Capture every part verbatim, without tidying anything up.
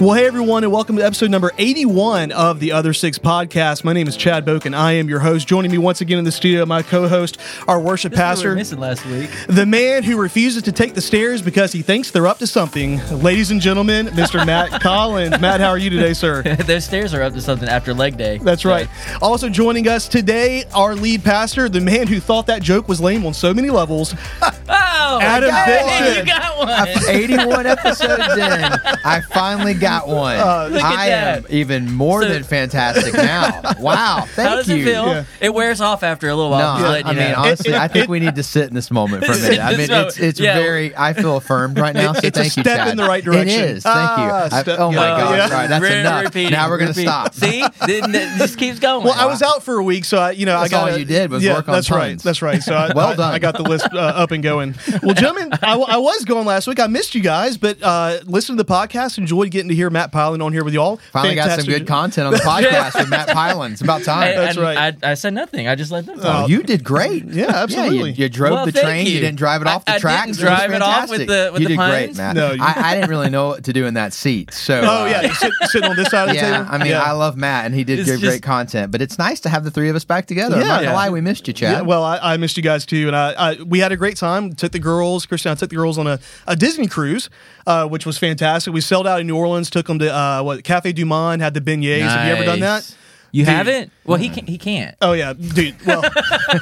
Well, hey, everyone, and welcome to episode number eighty-one of The Other Six Podcast. My name is Chad Boak, and I am your host. Joining me once again in the studio, my co-host, our worship this pastor. Is what we were missing last week. The man who refuses to take the stairs because he thinks they're up to something. Ladies and gentlemen, Mister Matt Collins. Matt, how are you today, sir? Those stairs are up to something after leg day. That's right. right. Also joining us today, our lead pastor, the man who thought that joke was lame on so many levels, oh, Adam Bishop. You got one. I, eighty-one episodes in, I finally got Got one. Uh, I that. am even more so, than fantastic now. Wow. Thank how does you. It feel? Yeah. It wears off after a little while. No, I, I mean, know. honestly, I think we need to sit in this moment for a minute. I mean, it's it's yeah. very, I feel affirmed right now. So it's thank a step you, Chad. in the right direction. It is. Thank ah, you. I, oh, my uh, God. Yeah. Right, that's Re- enough. Repeat, now we're going to stop. See? It just keeps going. Well, wow. I was out for a week, so I, you know, that's I got all you did was yeah, work on that's puns. Right. That's right. So I, well I, done. I got the list uh, up and going. Well, gentlemen, I was going last week. I missed you guys, but listen to the podcast. Enjoyed getting to hear Matt Pilon on here with y'all. Finally Fantastic. got some good content on the podcast with Matt Pilon. It's about time. I, That's I, right. I, I said nothing. I just let them talk. Oh, you did great. Yeah, absolutely. Yeah, you, you drove well, the train. You. you didn't drive it off the I, track. I didn't drive it, it off with the with You the did pines. great, Matt. No, you... I, I didn't really know what to do in that seat. So, oh, uh, yeah. Sit, sitting on this side of the yeah, table. I mean, yeah. I love Matt, and he did give great content. But it's nice to have the three of us back together. Yeah. I'm not going to lie, we missed you, Chad. Yeah, well, I, I missed you guys, too. And I, I we had a great time. Took the girls. Christy and I took the girls on a, a Disney cruise, uh, which was fantastic. We sailed out in New Orleans, took them to uh, what Cafe Du Monde, had the beignets. Nice. Have you ever done that? You dude. haven't? Well, he can't. He can't. Oh yeah, dude. Well, uh,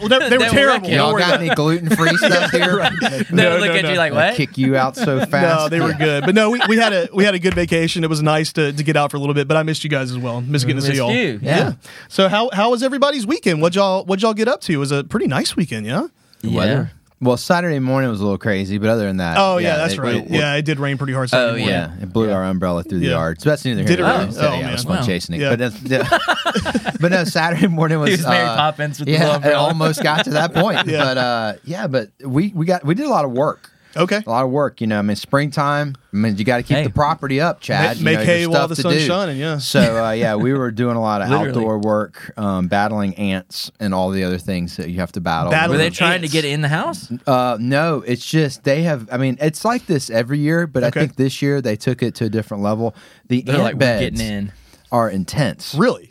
well they, they were terrible. Y'all got any gluten-free stuff here? Right. They would look no, at no. you like, what? They'll kick you out so fast. No, they were good. But no, we, we had a we had a good vacation. It was nice to, to get out for a little bit. But I missed you guys as well. Missed getting to see y'all. Yeah. yeah. So how how was everybody's weekend? What y'all what y'all get up to? It was a pretty nice weekend. Yeah. The yeah. weather. Well, Saturday morning was a little crazy, but other than that... Oh, yeah, yeah that's it, right. It, it, yeah, it did rain pretty hard Saturday morning. Oh, yeah. It blew yeah. our umbrella through the yeah. yard. So that's neither here nor there. Did it really? Oh, yeah, man. It was fun wow. chasing it. Yeah. But, yeah. but no, Saturday morning was... It was uh, Mary Poppins with yeah, the umbrella. It almost got to that point. yeah. But, uh, yeah, but we, we got we did a lot of work. Okay. A lot of work, you know. I mean, springtime, I mean, you got to keep hey. the property up, Chad. Make, you know, make hay while the sun's do. shining, yeah. So, uh, yeah, we were doing a lot of outdoor work, um, battling ants and all the other things that you have to battle. Battling were they trying ants. to get in the house? Uh, no, it's just they have, I mean, it's like this every year, but okay. I think this year they took it to a different level. The They're ant like, beds getting in. are intense. Really?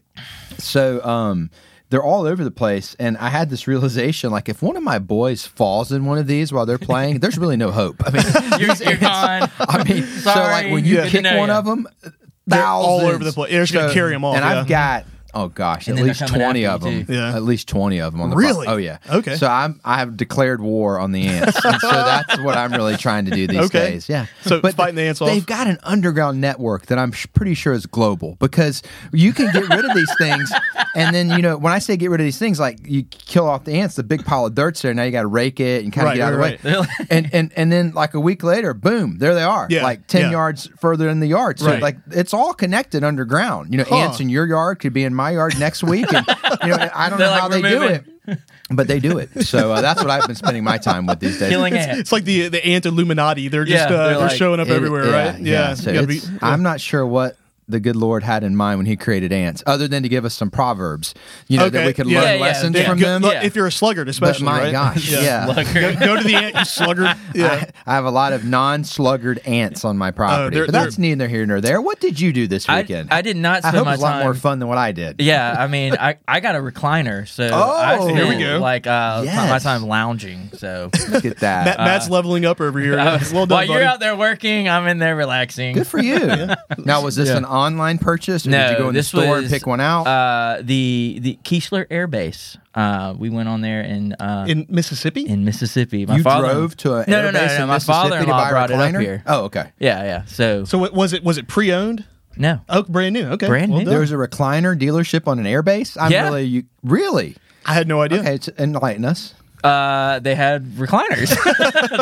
So, um... they're all over the place, and I had this realization, like, if one of my boys falls in one of these while they're playing, there's really no hope. I mean, you're, you're gone. I mean, Sorry. so, like, when you yeah. kick one you. of them, thousands. They're all over the place. They're just going to carry them all. And yeah. I've got... Oh gosh, and at least twenty of them. Yeah. At least twenty of them on the Really? Pro- oh yeah. Okay. So I'm I have declared war on the ants. And so that's what I'm really trying to do these okay. days. Yeah. So but fighting the ants off. They've got an underground network that I'm sh- pretty sure is global, because you can get rid of these things, and then, you know, when I say get rid of these things, like, you kill off the ants, the big pile of dirt's there, now you got to rake it and kind of right, get out right, of the right. way. and and and then, like, a week later, boom, there they are. Yeah, like ten yeah. yards further in the yard. So right. like it's all connected underground. You know, huh. ants in your yard could be in my My yard next week, and you know I don't They're know like, how they do it. it, but they do it. So uh, that's what I've been spending my time with these days. Killing ants. It's, it's like the the ant Illuminati. They're just yeah, uh, they're, they're like, showing up it, everywhere, yeah, right? Yeah. yeah. So be, yeah. I'm not sure what the good Lord had in mind when he created ants, other than to give us some proverbs, you know, okay. that we could yeah, learn yeah, lessons yeah. from yeah. them. If you're a sluggard, especially, but my right? gosh, yeah. yeah. Go, go to the ant, you sluggard. Yeah. I, I have a lot of non-sluggard ants on my property, uh, they're, but that's they're, neither here nor there. What did you do this weekend? I, I did not spend I hope my time. It was a lot more fun than what I did. Yeah, I mean, I, I got a recliner, so oh, I spent here we go. like uh, yes. my time lounging, so. Look at that. Matt, uh, Matt's leveling up over here. Was, well done, while buddy. You're out there working, I'm in there relaxing. Good for you. Yeah. Now, was this yeah. an online purchase, or no, did you go in the store was, and pick one out? Uh, the the Keesler Air Base. Uh, we went on there in uh, in Mississippi. In Mississippi, my you father drove to an no, air no, base no, no, no. My father-in-law brought recliner? it up here. Oh, okay. Yeah, yeah. So, so what, was it was it pre-owned? No, oh, brand new. Okay, brand well new. Done. There was a recliner dealership on an air base. I'm yeah. really, you, really. I had no idea. Okay, it's enlighten us. Uh, they had recliners.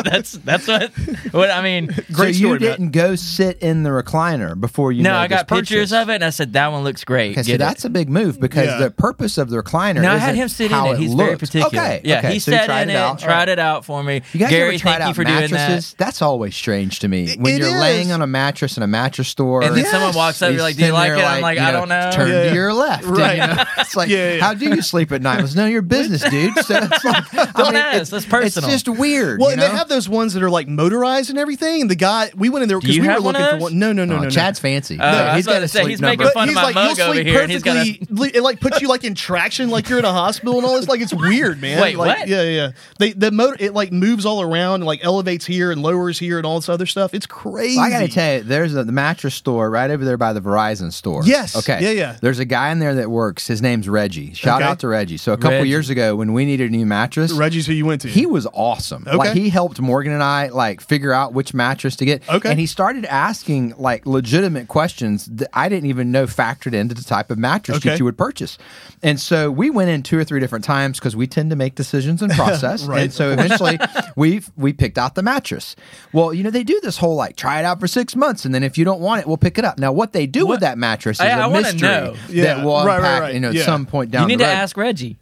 that's that's what, what I mean. Great so you story, didn't Matt. go sit in the recliner before you. No, made I got this pictures purchase. of it, and I said that one looks great. Okay, so that's a big move, because yeah. the purpose of the recliner. No, I had him sit in it. it He's looks. very particular. Okay, yeah, okay. he so sat in it, out. tried it out for me. You guys Gary, ever tried thank out you for mattresses? doing that. That's always strange to me it, when it you're is. laying on a mattress in a mattress store, and then yes. someone walks up, you're like, "Do you like it?" I'm like, "I don't know." Turn to your left. Right. It's like, how do you sleep at night? No, your business, dude. So it's like. I mean, ask. It's, that's personal. It's just weird. Well, you know? And they have those ones that are like motorized and everything. And the guy, we went in there because we were looking for one. No, no, no, oh, no. Chad's no. fancy. Uh, no, he's got a sleep. He's making fun of my mug over here. He's got it. Like puts you like in traction, like you're in a hospital and all this. Like it's weird, man. Wait, what? Yeah, yeah. They the motor it like moves all around and like elevates here and lowers here and all this other stuff. It's crazy. I gotta tell you, there's the mattress store right over there by the Verizon store. Yes. Okay. Yeah, yeah. There's a guy in there that works. His name's Reggie. Shout out to Reggie. So a couple years ago, when we needed a new mattress, Reggie's who you went to. He was awesome. Okay. Like he helped Morgan and I like figure out which mattress to get. Okay. And he started asking like legitimate questions that I didn't even know factored into the type of mattress okay. that you would purchase. And so we went in two or three different times because we tend to make decisions and process. Right. And so eventually we we picked out the mattress. Well, you know, they do this whole like try it out for six months and then if you don't want it, we'll pick it up. Now what they do what? with that mattress is I, a I mystery know. that yeah. will unpack, right, right, right. you know, yeah. at some point down the road. You need to ask Reggie.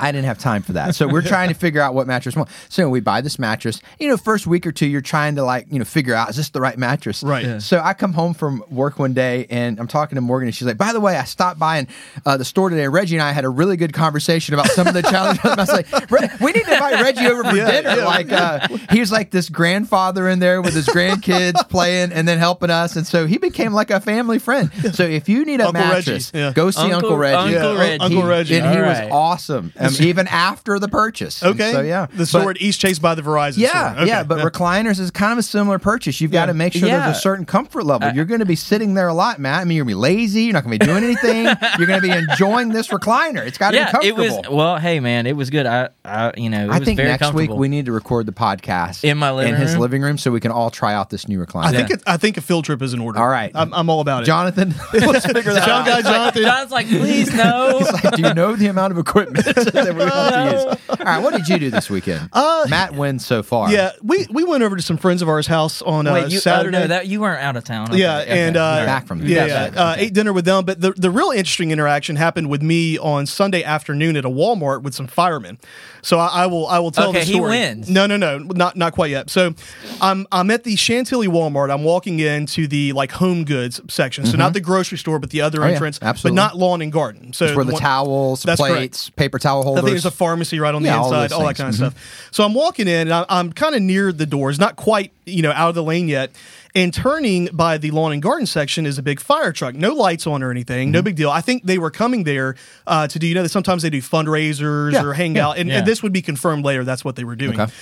I didn't have time for that. So we're trying to figure out what mattress we want. So we buy this mattress. You know, first week or two, you're trying to like, you know, figure out, is this the right mattress? Right. Yeah. So I come home from work one day and I'm talking to Morgan and she's like, by the way, I stopped by in, uh, the store today. Reggie and I had a really good conversation about some of the challenges. I was like, we need to invite Reggie over for yeah, dinner. Yeah. Like uh, he was like this grandfather in there with his grandkids playing and then helping us. And so he became like a family friend. So if you need a Uncle mattress, yeah. go see Uncle, Uncle Reggie. Uncle yeah. Reggie. Uncle Reggie. And he right. was awesome. Um, even after the purchase. Okay. So, yeah. The store but, at East Chase by the Verizon yeah, store. Okay. Yeah, but yeah. recliners is kind of a similar purchase. You've yeah. got to make sure yeah. there's a certain comfort level. Uh, you're going to be sitting there a lot, Matt. I mean, you're going to be lazy. You're not going to be doing anything. You're going to be enjoying this recliner. It's got to yeah, be comfortable. It was, well, hey, man, it was good. I, I you know, it I was think very next week we need to record the podcast in my living in his room? living room so we can all try out this new recliner. I think yeah. it, I think a field trip is in order. All right. I'm, I'm all about it. Jonathan, let's figure that John out. Guy, Jonathan. John's like, please no. He's like, do you know the amount of equipment? that we want to use. All right, what did you do this weekend? Uh, Matt wins so far. Yeah, we, we went over to some friends of ours' house on uh, Wait, you, Saturday. Oh, no, that, you weren't out of town. Okay. Yeah, okay. and uh, back from yeah, yeah. Uh, ate dinner with them. But the the real interesting interaction happened with me on Sunday afternoon at a Walmart with some firemen. So I, I will I will tell okay, the story. Okay, he wins. No, no, no, not not quite yet. So I'm I'm at the Chantilly Walmart. I'm walking into the like home goods section. So mm-hmm. not the grocery store, but the other oh, entrance. Yeah, absolutely. But not lawn and garden. So it's where the one, towels, plates, correct. paper. towel holders. I think there's a pharmacy right on yeah, the inside, all, all that kind mm-hmm. of stuff. So I'm walking in, and I, I'm kind of near the doors, not quite, you know, out of the lane yet. And turning by the lawn and garden section is a big fire truck. No lights on or anything. Mm-hmm. No big deal. I think they were coming there uh, to do, you know, that sometimes they do fundraisers yeah, or hang yeah, out. And, yeah. and this would be confirmed later. That's what they were doing. Okay.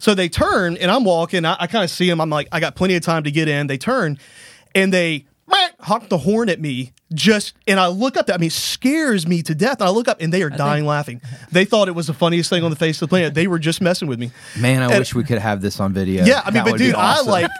So they turn, and I'm walking. I, I kind of see them. I'm like, I got plenty of time to get in. They turn, and they honk the horn at me. Just and I look up. I mean, it scares me to death. I look up and they are I dying think, laughing. They thought it was the funniest thing on the face of the planet. They were just messing with me. Man, I and, wish we could have this on video. Yeah, I mean, that but dude, awesome I like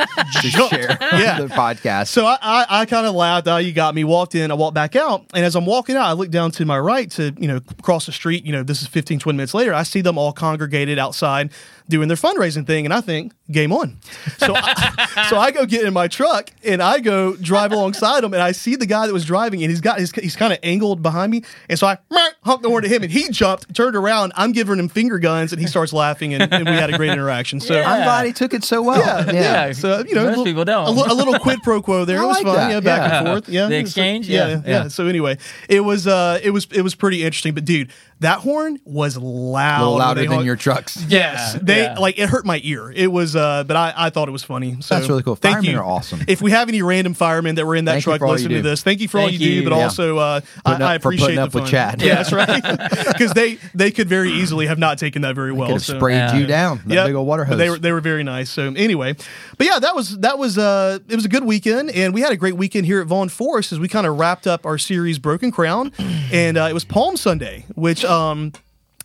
to share yeah. the podcast. So I, I, I kind of laughed. Oh, you got me. Walked in. I walked back out, and as I'm walking out, I look down to my right to you know cross the street. You know, this is fifteen, twenty minutes later. I see them all congregated outside doing their fundraising thing, and I think game on. So I, so I go get in my truck and I go drive alongside them, and I see the guy that was driving. And he's got his, he's kind of angled behind me, and so I honked the horn at him, and he jumped, turned around. I'm giving him finger guns, and he starts laughing, and, and we had a great interaction. So yeah. I'm glad he took it so well. Yeah, yeah. yeah. So you know, most l- people don't. A, l- a little quid pro quo there. I it was like fun. That. Yeah, back yeah. and forth. Yeah, the exchange. So, yeah. Yeah, yeah, yeah. So anyway, it was uh, it was it was pretty interesting. But dude, that horn was loud, a little louder than your trucks. Yes, yeah. they yeah. like it hurt my ear. It was, uh, but I, I thought it was funny. So that's really cool. Thank firemen you. Are awesome. If we have any random firemen that were in that thank truck listening to this, thank you for all. You do, but yeah. also uh, I, up, I appreciate putting up the fun. With Chad. Yeah, that's right. Because they, they could very easily have not taken that very well. They could have so. sprayed yeah. you down. That yep. big old water hose. They were they were very nice. So anyway, but yeah, that was that was uh, it was a good weekend, and we had a great weekend here at Vaughn Forest as we kind of wrapped up our series Broken Crown, and uh, it was Palm Sunday, which. Um,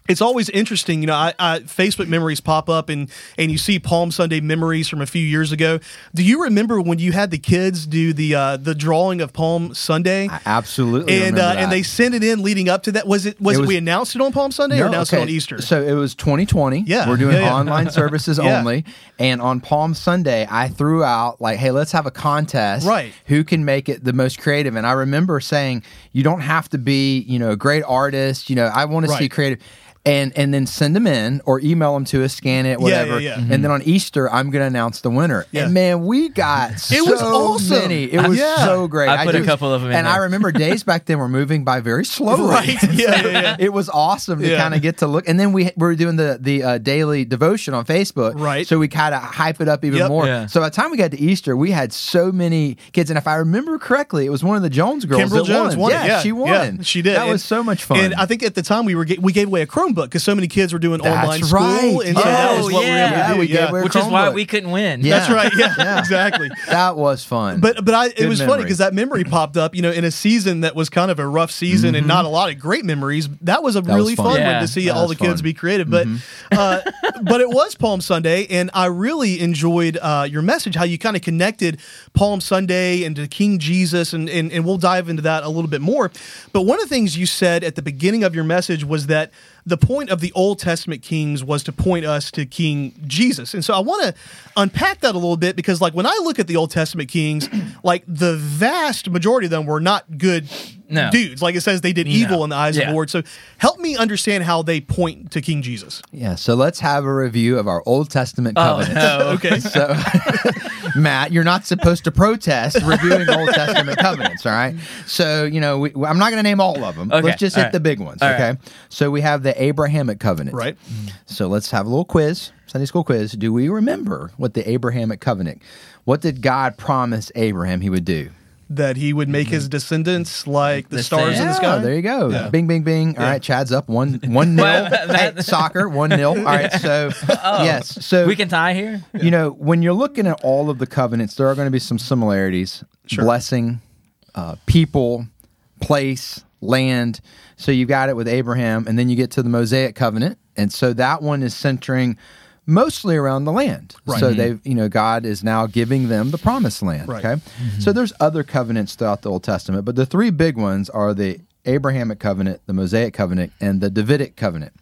It's always interesting, you know, I, I, Facebook memories pop up and, and you see Palm Sunday memories from a few years ago. Do you remember when you had the kids do the uh, the drawing of Palm Sunday? I absolutely and, remember uh, that. And they sent it in leading up to that. Was it was it, was, it we announced it on Palm Sunday no, or announced okay. it on Easter? So it was twenty twenty. Yeah. We're doing yeah, yeah. online services yeah. only. And on Palm Sunday, I threw out like, hey, let's have a contest. Right. Who can make it the most creative? And I remember saying, you don't have to be, you know, a great artist. You know, I want right. to see creative. and and then send them in or email them to us, scan it, whatever. Yeah, yeah, yeah. Mm-hmm. And then on Easter, I'm going to announce the winner. Yeah. And man, we got it so was awesome. many. It was yeah. so great. I put I a couple of them in And there. I remember days back then were moving by very slowly. Right. Yeah, so yeah, yeah. It was awesome to yeah. kind of get to look. And then we, we were doing the, the uh, daily devotion on Facebook. Right. So we kind of hype it up even yep. more. Yeah. So by the time we got to Easter, we had so many kids. And if I remember correctly, it was one of the Jones girls Kimberly Jones won. won yeah, yeah, she won. Yeah, she did. That and, was so much fun. And I think at the time we were get, we gave away a Chromebook because so many kids were doing That's online right. school. And oh, so that was what yeah. we were able to do. Yeah, we yeah. Which Chromebook. Is why we couldn't win. Yeah. That's right. Yeah, yeah, exactly. That was fun. But but I, it Good was memory. funny because that memory popped up, you know, in a season that was kind of a rough season mm-hmm. and not a lot of great memories. That was a that really was fun, fun yeah. one to see that all the fun. kids be creative. But mm-hmm. uh, but it was Palm Sunday, and I really enjoyed uh, your message, how you kind of connected Palm Sunday and to King Jesus, and, and, and we'll dive into that a little bit more. But one of the things you said at the beginning of your message was that the point of the Old Testament kings was to point us to King Jesus. And so I want to unpack that a little bit because, like, when I look at the Old Testament kings, like, the vast majority of them were not good no. dudes. Like it says, they did you evil know. in the eyes yeah. of the Lord. So help me understand how they point to King Jesus. Yeah, so let's have a review of our Old Testament covenant. Oh, no. Okay. So, Matt, you're not supposed to protest reviewing Old Testament covenants, all right? So, you know, we, I'm not going to name all of them. Okay. Let's just all hit right. the big ones, all okay? Right. So we have the Abrahamic covenant. Right. So let's have a little quiz, Sunday school quiz. Do we remember what the Abrahamic covenant, what did God promise Abraham he would do? That he would make mm-hmm. his descendants like the, the stars same. in the sky. Yeah, there you go. Yeah. Bing, bing, bing. All yeah. right, Chad's up one one nil. Hey, soccer, one nil. All right, so oh, yes. So we can tie here? You know, when you're looking at all of the covenants, there are going to be some similarities. Sure. Blessing, uh, people, place, land. So you got it with Abraham, and then you get to the Mosaic covenant. And so that one is centering mostly around the land. Right. So they've, you know, God is now giving them the promised land. Right. Okay. Mm-hmm. So there's other covenants throughout the Old Testament, but the three big ones are the Abrahamic covenant, the Mosaic covenant, and the Davidic covenant.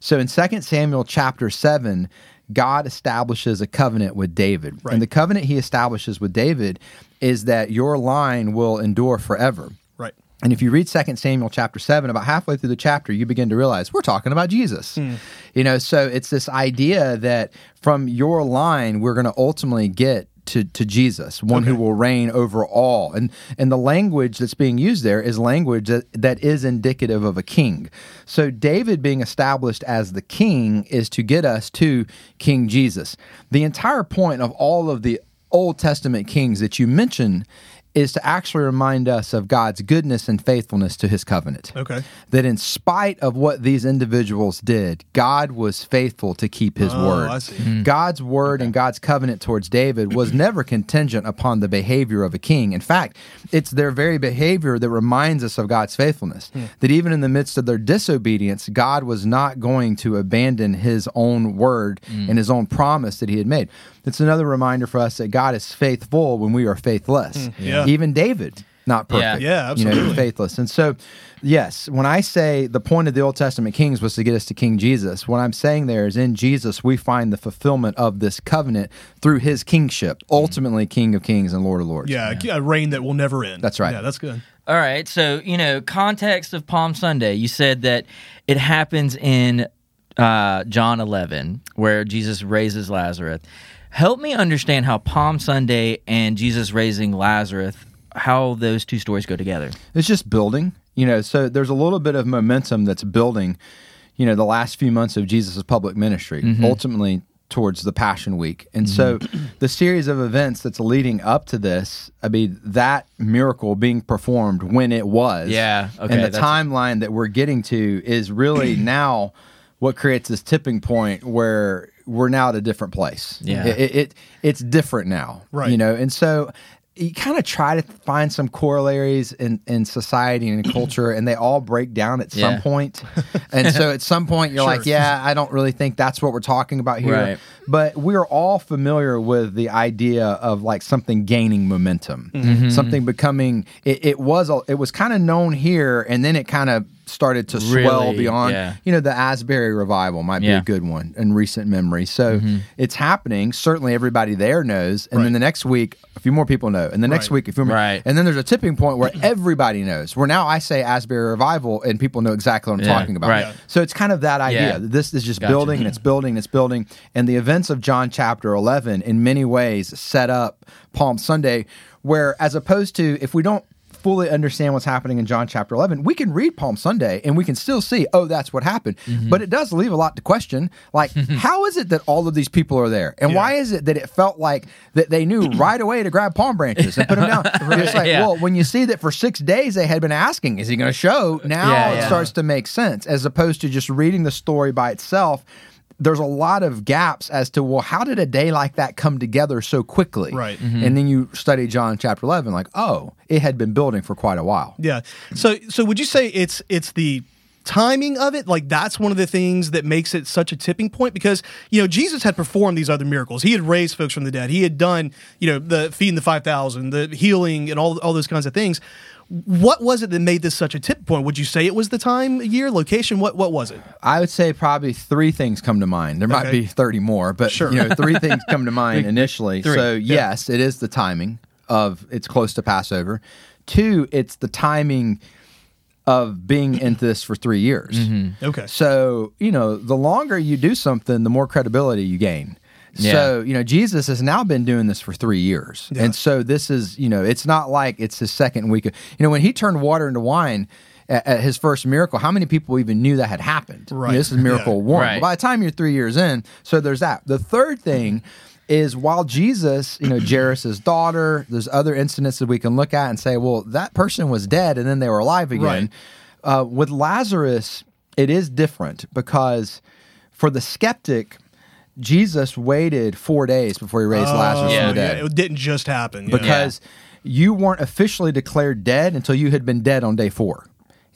So in Second Samuel chapter seven, God establishes a covenant with David. Right. And the covenant he establishes with David is that your line will endure forever. Right. And if you read Second Samuel chapter seven, about halfway through the chapter, you begin to realize we're talking about Jesus. Mm. You know, so it's this idea that from your line, we're going to ultimately get to, to Jesus, one okay. who will reign over all. And and the language that's being used there is language that, that is indicative of a king. So David being established as the king is to get us to King Jesus. The entire point of all of the Old Testament kings that you mention is to actually remind us of God's goodness and faithfulness to his covenant. Okay. That in spite of what these individuals did, God was faithful to keep his oh, word. I see. Mm-hmm. God's word okay. and God's covenant towards David was never contingent upon the behavior of a king. In fact, it's their very behavior that reminds us of God's faithfulness, yeah. that even in the midst of their disobedience, God was not going to abandon his own word mm. and his own promise that he had made. It's another reminder for us that God is faithful when we are faithless. Mm. Yeah. Even David, not perfect. Yeah, yeah absolutely. You know, faithless. And so, yes, when I say the point of the Old Testament kings was to get us to King Jesus, what I'm saying there is in Jesus we find the fulfillment of this covenant through his kingship, ultimately King of Kings and Lord of Lords. Yeah, yeah. A reign that will never end. That's right. Yeah, that's good. All right, so, you know, context of Palm Sunday, you said that it happens in uh, John eleven, where Jesus raises Lazarus. Help me understand how Palm Sunday and Jesus raising Lazarus, how those two stories go together. It's just building, you know, so there's a little bit of momentum that's building, you know, the last few months of Jesus' public ministry, mm-hmm. ultimately towards the Passion Week. And mm-hmm. so the series of events that's leading up to this, I mean, that miracle being performed when it was, yeah, okay, and the timeline that we're getting to is really now what creates this tipping point where we're now at a different place. Yeah. It, it, it it's different now, right? You know, and so you kind of try to find some corollaries in, in society and in culture, and they all break down at yeah. some point. And so at some point you're sure. like, yeah, I don't really think that's what we're talking about here. Right. But we're all familiar with the idea of like something gaining momentum, mm-hmm. something becoming, it, it was, it was kind of known here, and then it kind of started to really, swell beyond, yeah. you know, the Asbury revival might be yeah. a good one in recent memory. So mm-hmm. it's happening. Certainly everybody there knows. And right. then the next week, a few more people know. And the next right. week, a few more. Right. And then there's a tipping point where everybody knows. Where now I say Asbury revival and people know exactly what I'm yeah. talking about. Right. So it's kind of that idea. Yeah. This is just gotcha. building and it's building and it's building. And the events of John chapter eleven in many ways set up Palm Sunday, where as opposed to if we don't fully understand what's happening in John chapter eleven, we can read Palm Sunday and we can still see, oh, that's what happened. Mm-hmm. But it does leave a lot to question. Like, how is it that all of these people are there? And yeah. why is it that it felt like that they knew right away to grab palm branches and put them down? right. It's like, yeah. well, when you see that for six days they had been asking, is he going to show? Now yeah, it yeah. starts to make sense, as opposed to just reading the story by itself. There's a lot of gaps as to, well, how did a day like that come together so quickly? Right. Mm-hmm. And then you study John chapter eleven, like, oh, it had been building for quite a while. Yeah. So so would you say it's it's the timing of it? Like, that's one of the things that makes it such a tipping point? Because, you know, Jesus had performed these other miracles. He had raised folks from the dead. He had done, you know, the feeding the five thousand, the healing, and all all those kinds of things. What was it that made this such a tipping point? Would you say it was the time, year, location? What what was it? I would say probably three things come to mind. There might okay. be thirty more, but sure. you know, three things come to mind initially. Three. So yeah. yes, it is the timing of it's close to Passover. Two, it's the timing of being into this for three years. Mm-hmm. Okay. So, you know, the longer you do something, the more credibility you gain. Yeah. So, you know, Jesus has now been doing this for three years. Yeah. And so this is, you know, it's not like it's his second week. Of, you know, when he turned water into wine at, at his first miracle, how many people even knew that had happened? Right. You know, this is miracle yeah. one. Right. By the time you're three years in, so there's that. The third thing is while Jesus, you know, Jairus' daughter, there's other incidents that we can look at and say, well, that person was dead and then they were alive again. Right. Uh, with Lazarus, it is different because for the skeptic, Jesus waited four days before he raised oh, Lazarus yeah. from the dead. Yeah, it didn't just happen. Yeah. Because yeah. you weren't officially declared dead until you had been dead on day four.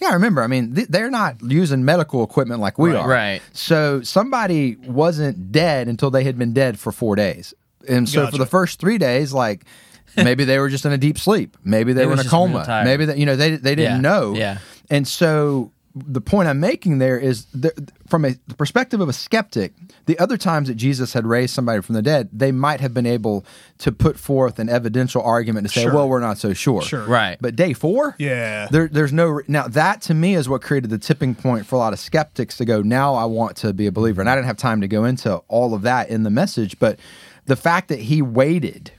Yeah, I remember. I mean, th- they're not using medical equipment like we right, are. Right. So somebody wasn't dead until they had been dead for four days. And so gotcha. for the first three days, like, maybe they were just in a deep sleep. Maybe they, they were in a coma. Maybe that you know, they, they didn't yeah. know. Yeah. And so the point I'm making there is, the, from a the perspective of a skeptic, the other times that Jesus had raised somebody from the dead, they might have been able to put forth an evidential argument to say, sure. well, we're not so sure. Sure. Right. But day four? Yeah. There, there's no... Now, that to me is what created the tipping point for a lot of skeptics to go, now I want to be a believer. And I didn't have time to go into all of that in the message, but the fact that he waited...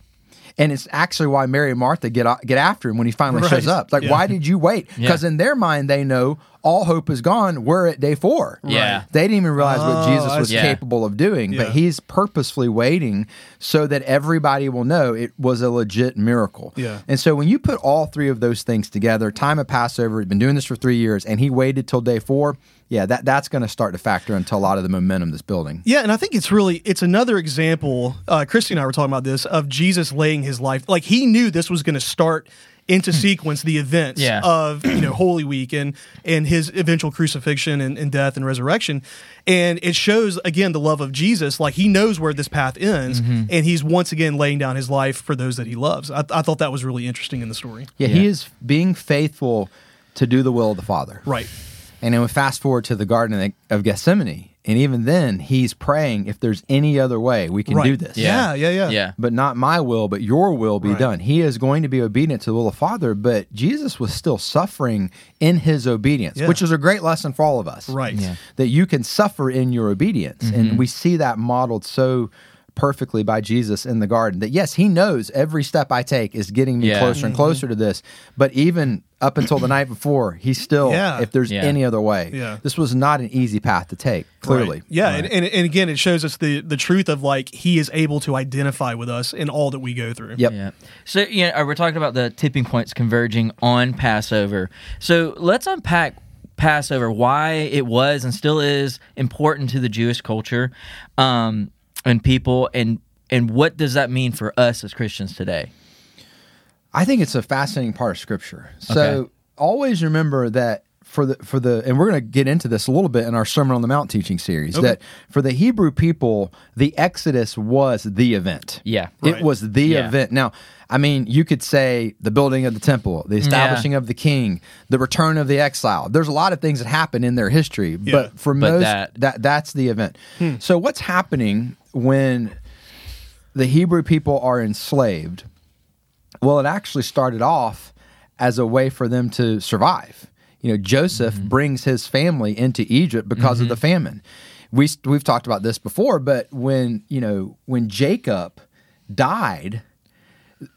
And it's actually why Mary and Martha get get after him when he finally right. shows up. Like, yeah. why did you wait? Because yeah. in their mind, they know all hope is gone. We're at day four. Yeah. Right. They didn't even realize oh, what Jesus was yeah. capable of doing. Yeah. But he's purposefully waiting so that everybody will know it was a legit miracle. Yeah. And so when you put all three of those things together, time of Passover, he's been doing this for three years, and he waited till day four. Yeah, that, that's going to start to factor into a lot of the momentum that's building. Yeah, and I think it's really, it's another example, uh, Christy and I were talking about this, of Jesus laying his life, like he knew this was going to start into sequence the events yeah. of, you know, Holy Week and and his eventual crucifixion and, and death and resurrection. And it shows, again, the love of Jesus, like he knows where this path ends, mm-hmm. and he's once again laying down his life for those that he loves. I, I thought that was really interesting in the story. Yeah, yeah, he is being faithful to do the will of the Father. Right. And then we fast forward to the Garden of Gethsemane, and even then, he's praying, if there's any other way, we can right. do this. Yeah. yeah, yeah, yeah. But not my will, but your will be right. done. He is going to be obedient to the will of the Father, but Jesus was still suffering in his obedience, yeah. which is a great lesson for all of us. Right. Yeah. That you can suffer in your obedience, mm-hmm. and we see that modeled so perfectly by Jesus in the garden, that yes, he knows every step I take is getting me yeah. closer and closer to this, but even up until the night before, he's still, yeah. if there's yeah. any other way, yeah. this was not an easy path to take, clearly. Right. Yeah, right. And, and and again, it shows us the, the truth of, like, he is able to identify with us in all that we go through. Yep. Yeah. So, you know, we're talking about the tipping points converging on Passover. So let's unpack Passover, why it was and still is important to the Jewish culture. Um And people, and and what does that mean for us as Christians today? I think it's a fascinating part of Scripture. So okay. always remember that for the for the and we're going to get into this a little bit in our Sermon on the Mount teaching series, okay. that for the Hebrew people, the Exodus was the event. Yeah. Right. It was the yeah. event. Now, I mean, you could say the building of the temple, the establishing yeah. of the king, the return of the exile. There's a lot of things that happen in their history, yeah. but for but most, that... that that's the event. Hmm. So what's happening when the Hebrew people are enslaved? Well, it actually started off as a way for them to survive. You know, Joseph mm-hmm. brings his family into Egypt because mm-hmm. of the famine. We, we've talked about this before, but when, you know, when Jacob died,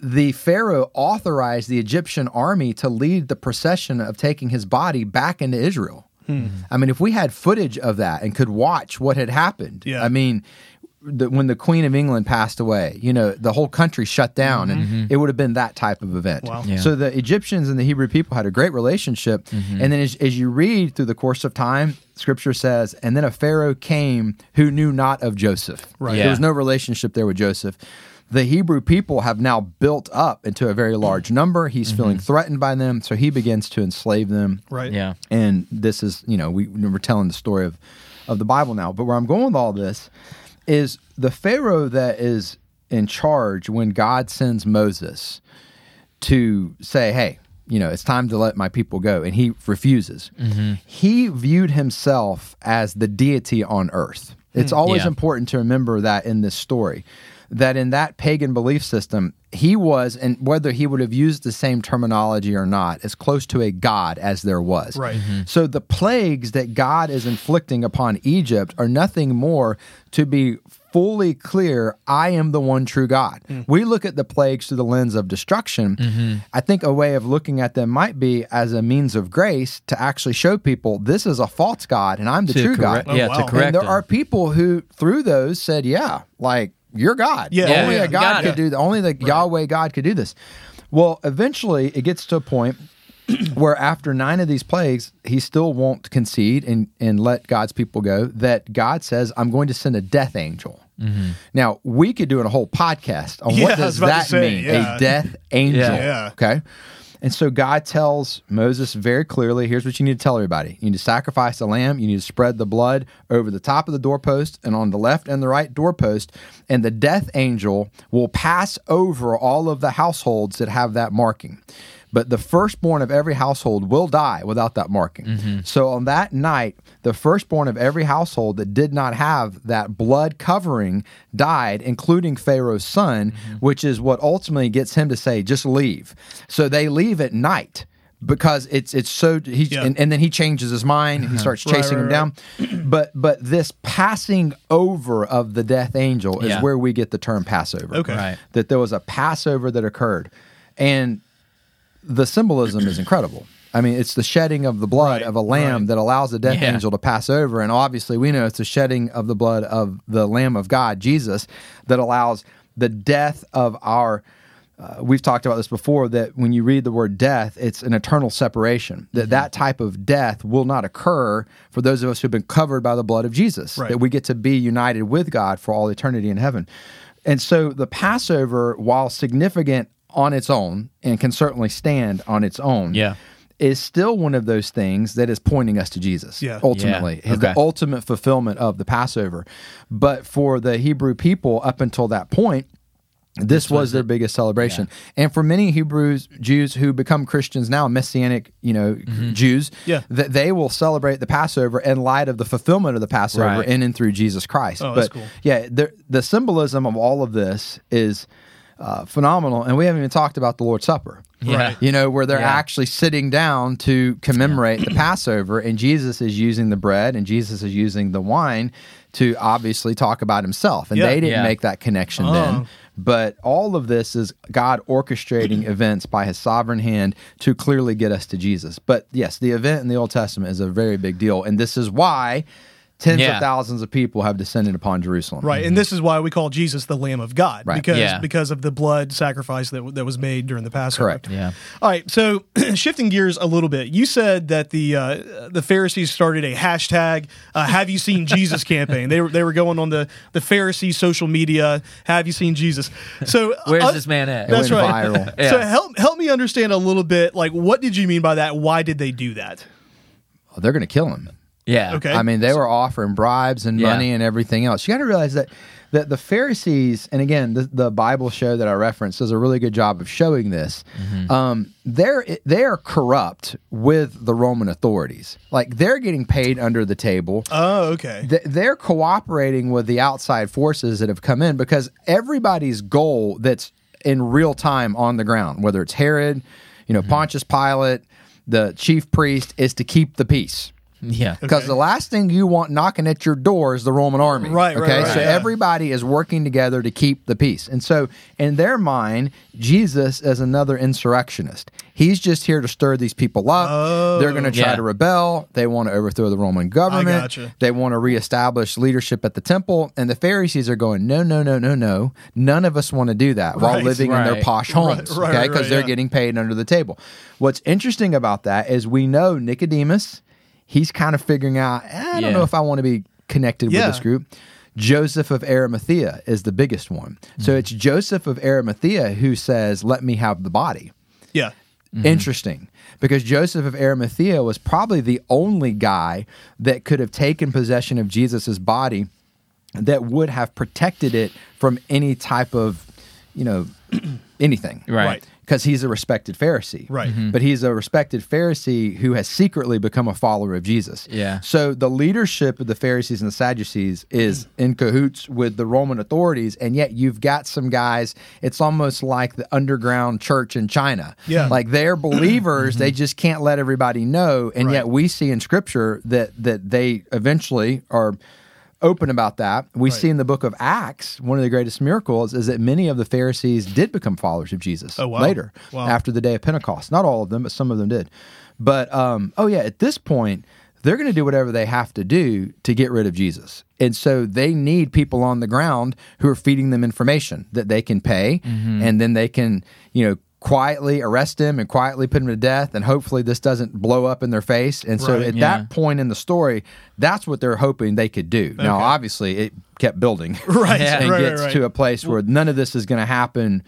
the Pharaoh authorized the Egyptian army to lead the procession of taking his body back into Israel. Hmm. I mean, if we had footage of that and could watch what had happened, yeah. I mean... The, when the Queen of England passed away, you know, the whole country shut down, and mm-hmm. it would have been that type of event. Wow. Yeah. So the Egyptians and the Hebrew people had a great relationship. Mm-hmm. And then as, as you read through the course of time, Scripture says, and then a Pharaoh came who knew not of Joseph. Right. Yeah. There was no relationship there with Joseph. The Hebrew people have now built up into a very large number. He's mm-hmm. feeling threatened by them, so he begins to enslave them. Right. Yeah. And this is, you know, we, we're telling the story of, of the Bible now. But where I'm going with all this is the Pharaoh that is in charge when God sends Moses to say, hey, you know, it's time to let my people go, and he refuses. Mm-hmm. He viewed himself as the deity on earth. It's always yeah. important to remember that in this story, that in that pagan belief system, he was, and whether he would have used the same terminology or not, as close to a god as there was. Right. Mm-hmm. So the plagues that God is inflicting upon Egypt are nothing more to be fully clear, I am the one true God. Mm. We look at the plagues through the lens of destruction. Mm-hmm. I think a way of looking at them might be as a means of grace to actually show people this is a false God and I'm the to true correct, God. Yeah, oh, wow. to correct And there them. Are people who, through those, said, yeah, like, you're God. Yeah. Yeah. Only a God, God could yeah. do that. Only the right. Yahweh God could do this. Well, eventually it gets to a point where after nine of these plagues, he still won't concede and, and let God's people go, that God says, I'm going to send a death angel. Mm-hmm. Now, we could do a whole podcast on yeah, what does that say, mean, yeah. a death angel. Yeah, yeah. Okay. And so God tells Moses very clearly, here's what you need to tell everybody. You need to sacrifice a lamb. You need to spread the blood over the top of the doorpost and on the left and the right doorpost. And the death angel will pass over all of the households that have that marking. But the firstborn of every household will die without that marking. Mm-hmm. So on that night, the firstborn of every household that did not have that blood covering died, including Pharaoh's son, mm-hmm. which is what ultimately gets him to say, just leave. So they leave at night because it's it's so, he, yeah. and, and then he changes his mind and he starts chasing right, right, him down. Right. But but this passing over of the death angel is yeah. where we get the term Passover. Okay. Right. That there was a Passover that occurred. And the symbolism is incredible. I mean, it's the shedding of the blood right, of a lamb right. that allows the death yeah. angel to pass over. And obviously, we know it's the shedding of the blood of the Lamb of God, Jesus, that allows the death of our... Uh, we've talked about this before, that when you read the word death, it's an eternal separation. That mm-hmm. that type of death will not occur for those of us who've been covered by the blood of Jesus. Right. That we get to be united with God for all eternity in heaven. And so the Passover, while significant on its own, and can certainly stand on its own, yeah. is still one of those things that is pointing us to Jesus, yeah. ultimately. Yeah. Okay. The ultimate fulfillment of the Passover. But for the Hebrew people up until that point, this was their biggest celebration. Yeah. And for many Hebrews, Jews who become Christians now, Messianic, you know, mm-hmm. Jews, yeah. that they will celebrate the Passover in light of the fulfillment of the Passover right. in and through Jesus Christ. Oh, but that's cool. Yeah, the, the symbolism of all of this is... Uh, phenomenal, and we haven't even talked about the Lord's Supper, yeah. you know, where they're yeah. actually sitting down to commemorate yeah. the Passover, and Jesus is using the bread, and Jesus is using the wine to obviously talk about himself, and yeah. they didn't yeah. make that connection oh. then, but all of this is God orchestrating events by his sovereign hand to clearly get us to Jesus. But yes, the event in the Old Testament is a very big deal, and this is why Tens yeah. of thousands of people have descended upon Jerusalem. Right, and this is why we call Jesus the Lamb of God, right. because yeah. because of the blood sacrifice that that was made during the Passover. Correct, yeah. All right, so shifting gears a little bit, you said that the uh, the Pharisees started a hashtag, uh, Have You Seen Jesus campaign. They were they were going on the, the Pharisees social media, Have You Seen Jesus? So Where's uh, this man at? That's it went right. viral. yeah. So help, help me understand a little bit, like what did you mean by that? Why did they do that? they're going to kill him. Yeah. Okay. I mean, they were offering bribes and yeah. money and everything else. You got to realize that, that the Pharisees, and again, the, the Bible show that I referenced does a really good job of showing this. Mm-hmm. Um, they're they are corrupt with the Roman authorities. Like, they're getting paid under the table. Oh, okay. Th- they're cooperating with the outside forces that have come in, because everybody's goal that's in real time on the ground, whether it's Herod, you know, mm-hmm. Pontius Pilate, the chief priest, is to keep the peace. Yeah. Because okay. the last thing you want knocking at your door is the Roman army. Right, okay? right, right. So yeah. everybody is working together to keep the peace. And so in their mind, Jesus is another insurrectionist. He's just here to stir these people up. Oh, They're going to try yeah. to rebel. They want to overthrow the Roman government. I gotcha. They want to reestablish leadership at the temple. And the Pharisees are going, no, no, no, no, no. None of us want to do that right, while living right. in their posh homes. Right, right, okay? Because right, they're yeah. getting paid under the table. What's interesting about that is we know Nicodemus... He's kind of figuring out, eh, I don't yeah. know if I want to be connected yeah. with this group. Joseph of Arimathea is the biggest one. Mm-hmm. So it's Joseph of Arimathea who says, let me have the body. Yeah. Mm-hmm. Interesting. Because Joseph of Arimathea was probably the only guy that could have taken possession of Jesus' body that would have protected it from any type of, you know, anything. Right. right. Because he's a respected Pharisee. Right. Mm-hmm. But he's a respected Pharisee who has secretly become a follower of Jesus. Yeah. So the leadership of the Pharisees and the Sadducees is in cahoots with the Roman authorities, and yet you've got some guys, it's almost like the underground church in China. Yeah. Like, they're believers, mm-hmm. they just can't let everybody know, and right. yet we see in Scripture that that they eventually are... open about that. We right. see in the book of Acts, one of the greatest miracles is that many of the Pharisees did become followers of Jesus oh, wow. later, wow. after the day of Pentecost. Not all of them, but some of them did. But, um, oh yeah, at this point, they're going to do whatever they have to do to get rid of Jesus. And so they need people on the ground who are feeding them information that they can pay, mm-hmm. and then they can, you know, quietly arrest him and quietly put him to death, and hopefully this doesn't blow up in their face. And so right, at yeah. that point in the story, that's what they're hoping they could do. Okay. Now, obviously, it kept building right, and right, gets right, right. to a place where none of this is going to happen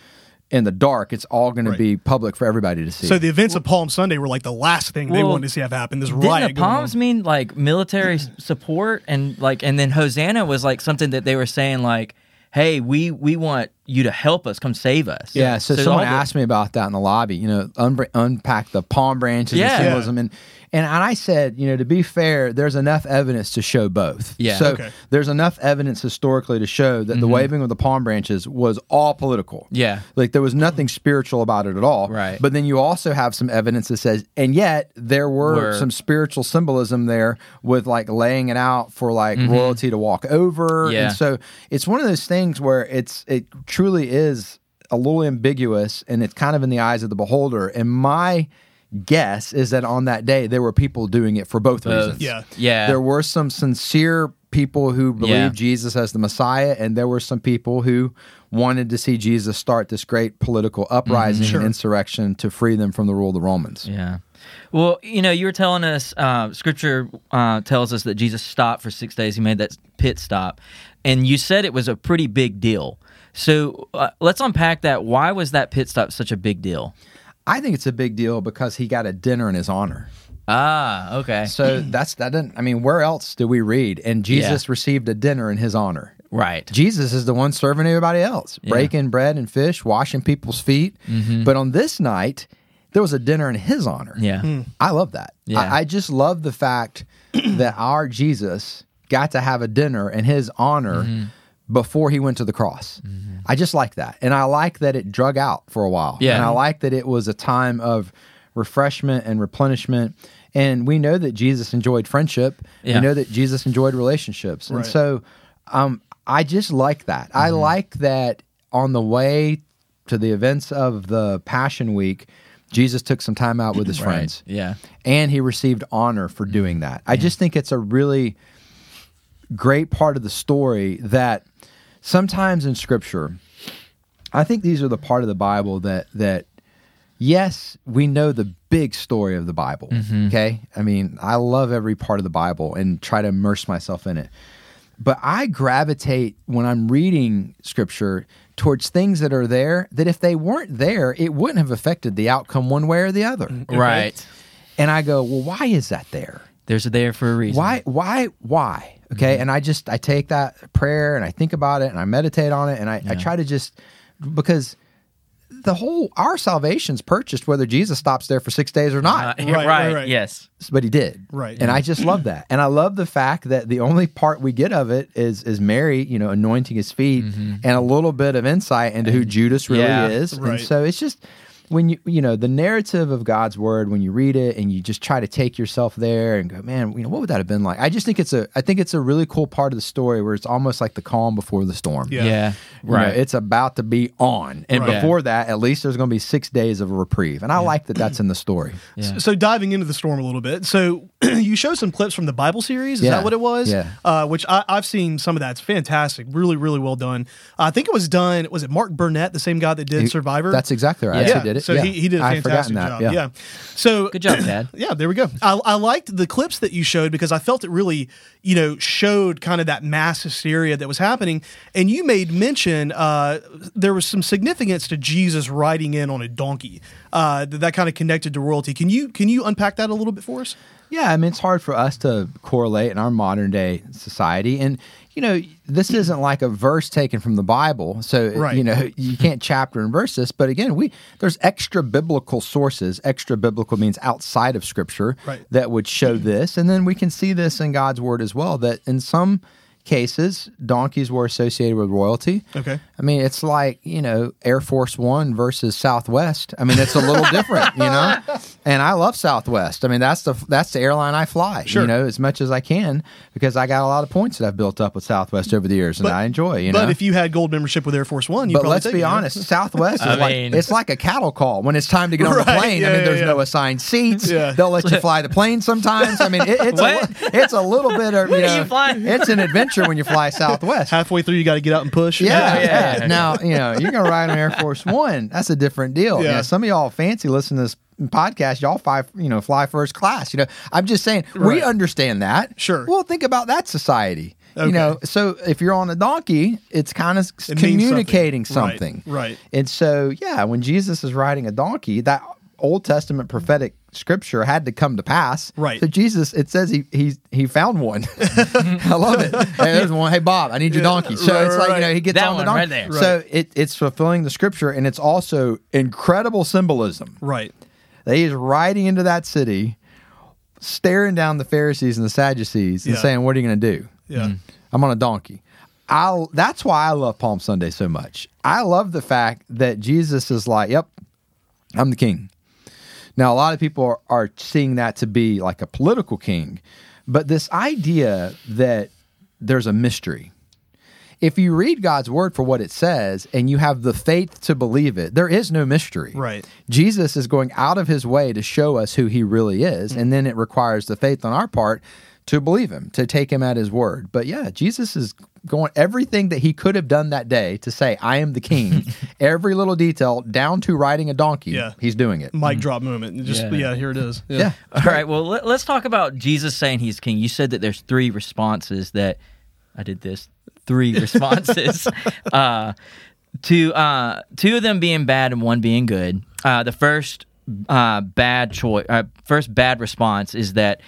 in the dark. It's all going right. to be public for everybody to see. So the events well, of Palm Sunday were like the last thing well, they wanted to see have happen. This didn't riot. The palms mean like military support, and like, and then Hosanna was like something that they were saying like, hey, we, we want you to help us, come save us. Yeah, so, so someone asked me about that in the lobby, you know, un- unpack the palm branches yeah. and symbolism. And, and I said, you know, to be fair, there's enough evidence to show both. Yeah. So okay. there's enough evidence historically to show that mm-hmm. the waving of the palm branches was all political. Yeah. Like, there was nothing spiritual about it at all. Right. But then you also have some evidence that says, and yet there were, were. some spiritual symbolism there with, like, laying it out for, like, mm-hmm. royalty to walk over. Yeah. And so it's one of those things where it's it truly is a little ambiguous, and it's kind of in the eyes of the beholder. And my guess is that on that day there were people doing it for both, both. reasons. Yeah, yeah. There were some sincere people who believed yeah. Jesus as the Messiah, and there were some people who wanted to see Jesus start this great political uprising mm-hmm. sure. and insurrection to free them from the rule of the Romans. Yeah. Well, you know, you were telling us, uh, Scripture uh, tells us that Jesus stopped for six days. He made that pit stop. And you said it was a pretty big deal. So uh, let's unpack that. Why was that pit stop such a big deal? I think it's a big deal because he got a dinner in his honor. Ah, okay. So that's that didn't, I mean, where else do we read? And Jesus yeah. received a dinner in his honor. Right. Jesus is the one serving everybody else, yeah. breaking bread and fish, washing people's feet. Mm-hmm. But on this night, there was a dinner in his honor. Yeah. Mm. I love that. Yeah. I, I just love the fact that our Jesus got to have a dinner in his honor mm-hmm. before he went to the cross. Mm-hmm. I just like that. And I like that it drug out for a while. Yeah. And I like that it was a time of refreshment and replenishment. And we know that Jesus enjoyed friendship. Yeah. We know that Jesus enjoyed relationships. Right. And so um, I just like that. Mm-hmm. I like that on the way to the events of the Passion Week, Jesus took some time out with his right. friends. Yeah. And he received honor for doing that. I yeah. just think it's a really great part of the story that sometimes in Scripture, I think these are the part of the Bible that, that yes, we know the big story of the Bible, mm-hmm. okay? I mean, I love every part of the Bible and try to immerse myself in it. But I gravitate, when I'm reading Scripture, towards things that are there that if they weren't there, it wouldn't have affected the outcome one way or the other. Okay? Right. And I go, well, why is that there? There's a there for a reason. Why? Why? Why? Okay. Mm-hmm. And I just, I take that prayer and I think about it and I meditate on it and I, yeah. I try to just, because the whole, our salvation's purchased whether Jesus stops there for six days or not. Uh, right, right, right. Yes. But he did. Right. And yeah. I just love that. And I love the fact that the only part we get of it is, is Mary, you know, anointing his feet mm-hmm. and a little bit of insight into and, who Judas really yeah, is. Right. And so it's just, when you, you know, the narrative of God's word, when you read it and you just try to take yourself there and go, man, you know, what would that have been like? I just think it's a, I think it's a really cool part of the story where it's almost like the calm before the storm. Yeah. yeah. Right. You know, it's about to be on. And right. before yeah. that, at least there's going to be six days of reprieve. And I yeah. like that that's in the story. Yeah. So, so diving into the storm a little bit. So you show some clips from the Bible series. Is yeah. that what it was? Yeah. Uh, which I, I've seen some of that. It's fantastic. Really, really well done. I think it was done, was it Mark Burnett, the same guy that did he, Survivor? That's exactly right. Yeah. yeah. It. So yeah. he, he did a fantastic job. Yeah. yeah. So good job, Dad. Yeah, there we go. I, I liked the clips that you showed because I felt it really, you know, showed kind of that mass hysteria that was happening. And you made mention uh, there was some significance to Jesus riding in on a donkey. Uh, that, that kind of connected to royalty. Can you can you unpack that a little bit for us? Yeah, I mean, it's hard for us to correlate in our modern day society. And, you know, this isn't like a verse taken from the Bible. So, right. you know, you can't chapter and verse this. But again, we there's extra biblical sources. Extra biblical means outside of Scripture right. that would show this. And then we can see this in God's Word as well, that in some cases, donkeys were associated with royalty. Okay. I mean, it's like, you know, Air Force One versus Southwest. I mean, it's a little different, you know? And I love Southwest. I mean, that's the that's the airline I fly, sure. you know, as much as I can, because I got a lot of points that I've built up with Southwest over the years, but, and I enjoy, you know? But if you had gold membership with Air Force One, you'd but probably But let's take be it, honest, right? Southwest is I like, mean, it's like a cattle call. When it's time to get on right, the plane, yeah, I mean, yeah, there's yeah. no assigned seats. Yeah. They'll let you fly the plane sometimes. I mean, it, it's, a, it's a little bit of, you know, you flying? It's an adventure. When you fly Southwest, halfway through you got to get out and push. Yeah, yeah. yeah. Now you know you're gonna ride on Air Force One. That's a different deal. Yeah. You know, some of y'all fancy listening to this podcast. Y'all fly, you know, fly first class. You know, I'm just saying right. we understand that. Sure. Well, think about that society. Okay. You know, so if you're on a donkey, it's kind of it communicating something. something. Right. Right. And so yeah, when Jesus is riding a donkey, that Old Testament prophetic scripture had to come to pass. Right. So Jesus, it says he he he found one. I love it. Hey, there's one. Hey, Bob, I need your donkey. So right, it's like, right. you know, he gets that on the donkey. Right there. So right. it, it's fulfilling the scripture, and it's also incredible symbolism. Right. That he's riding into that city, staring down the Pharisees and the Sadducees and yeah. saying, what are you going to do? Yeah. Mm. I'm on a donkey. I'll, that's why I love Palm Sunday so much. I love the fact that Jesus is like, yep, I'm the king. Now, a lot of people are, are seeing that to be like a political king, but this idea that there's a mystery. If you read God's word for what it says and you have the faith to believe it, there is no mystery. Right. Jesus is going out of his way to show us who he really is, mm-hmm. and then it requires the faith on our part to believe him, to take him at his word. But yeah, Jesus is going everything that he could have done that day to say, I am the king, every little detail down to riding a donkey, yeah. he's doing it. Mic mm-hmm. drop moment. Just, yeah. yeah, here it is. Yeah. yeah. All right, well, let, let's talk about Jesus saying he's king. You said that there's three responses that, I did this, three responses, uh, to uh, two of them being bad and one being good. Uh, the first uh, bad choice, uh, first bad response is that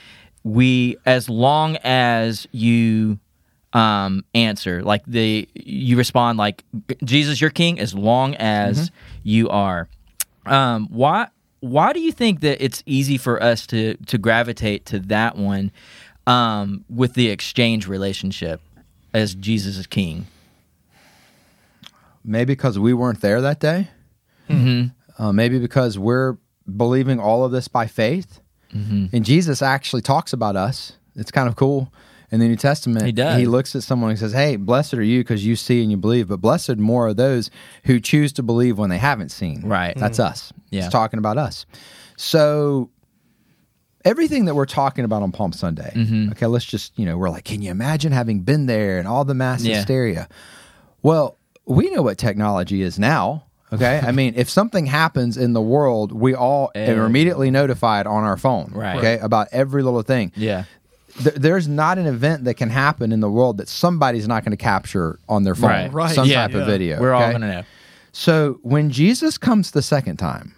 we, as long as you um, answer, like the you respond like Jesus, your king, as long as mm-hmm. you are. Um, why? Why do you think that it's easy for us to to gravitate to that one um, with the exchange relationship as Jesus is king? Maybe because we weren't there that day. Mm-hmm. Uh, maybe because we're believing all of this by faith. Mm-hmm. And Jesus actually talks about us. It's kind of cool. In the New Testament, he, does. he looks at someone and says, hey, blessed are you because you see and you believe, but blessed more are those who choose to believe when they haven't seen. Right. Mm-hmm. That's us. Yeah. It's talking about us. So everything that we're talking about on Palm Sunday, mm-hmm. okay, let's just, you know, we're like, can you imagine having been there and all the mass yeah. hysteria? Well, we know what technology is now. Okay, I mean, if something happens in the world, we all are immediately notified on our phone, right? Okay, about every little thing. Yeah, Th- there's not an event that can happen in the world that somebody's not going to capture on their phone, right? right. Some yeah, type yeah. of video. We're okay? all going to know. So when Jesus comes the second time,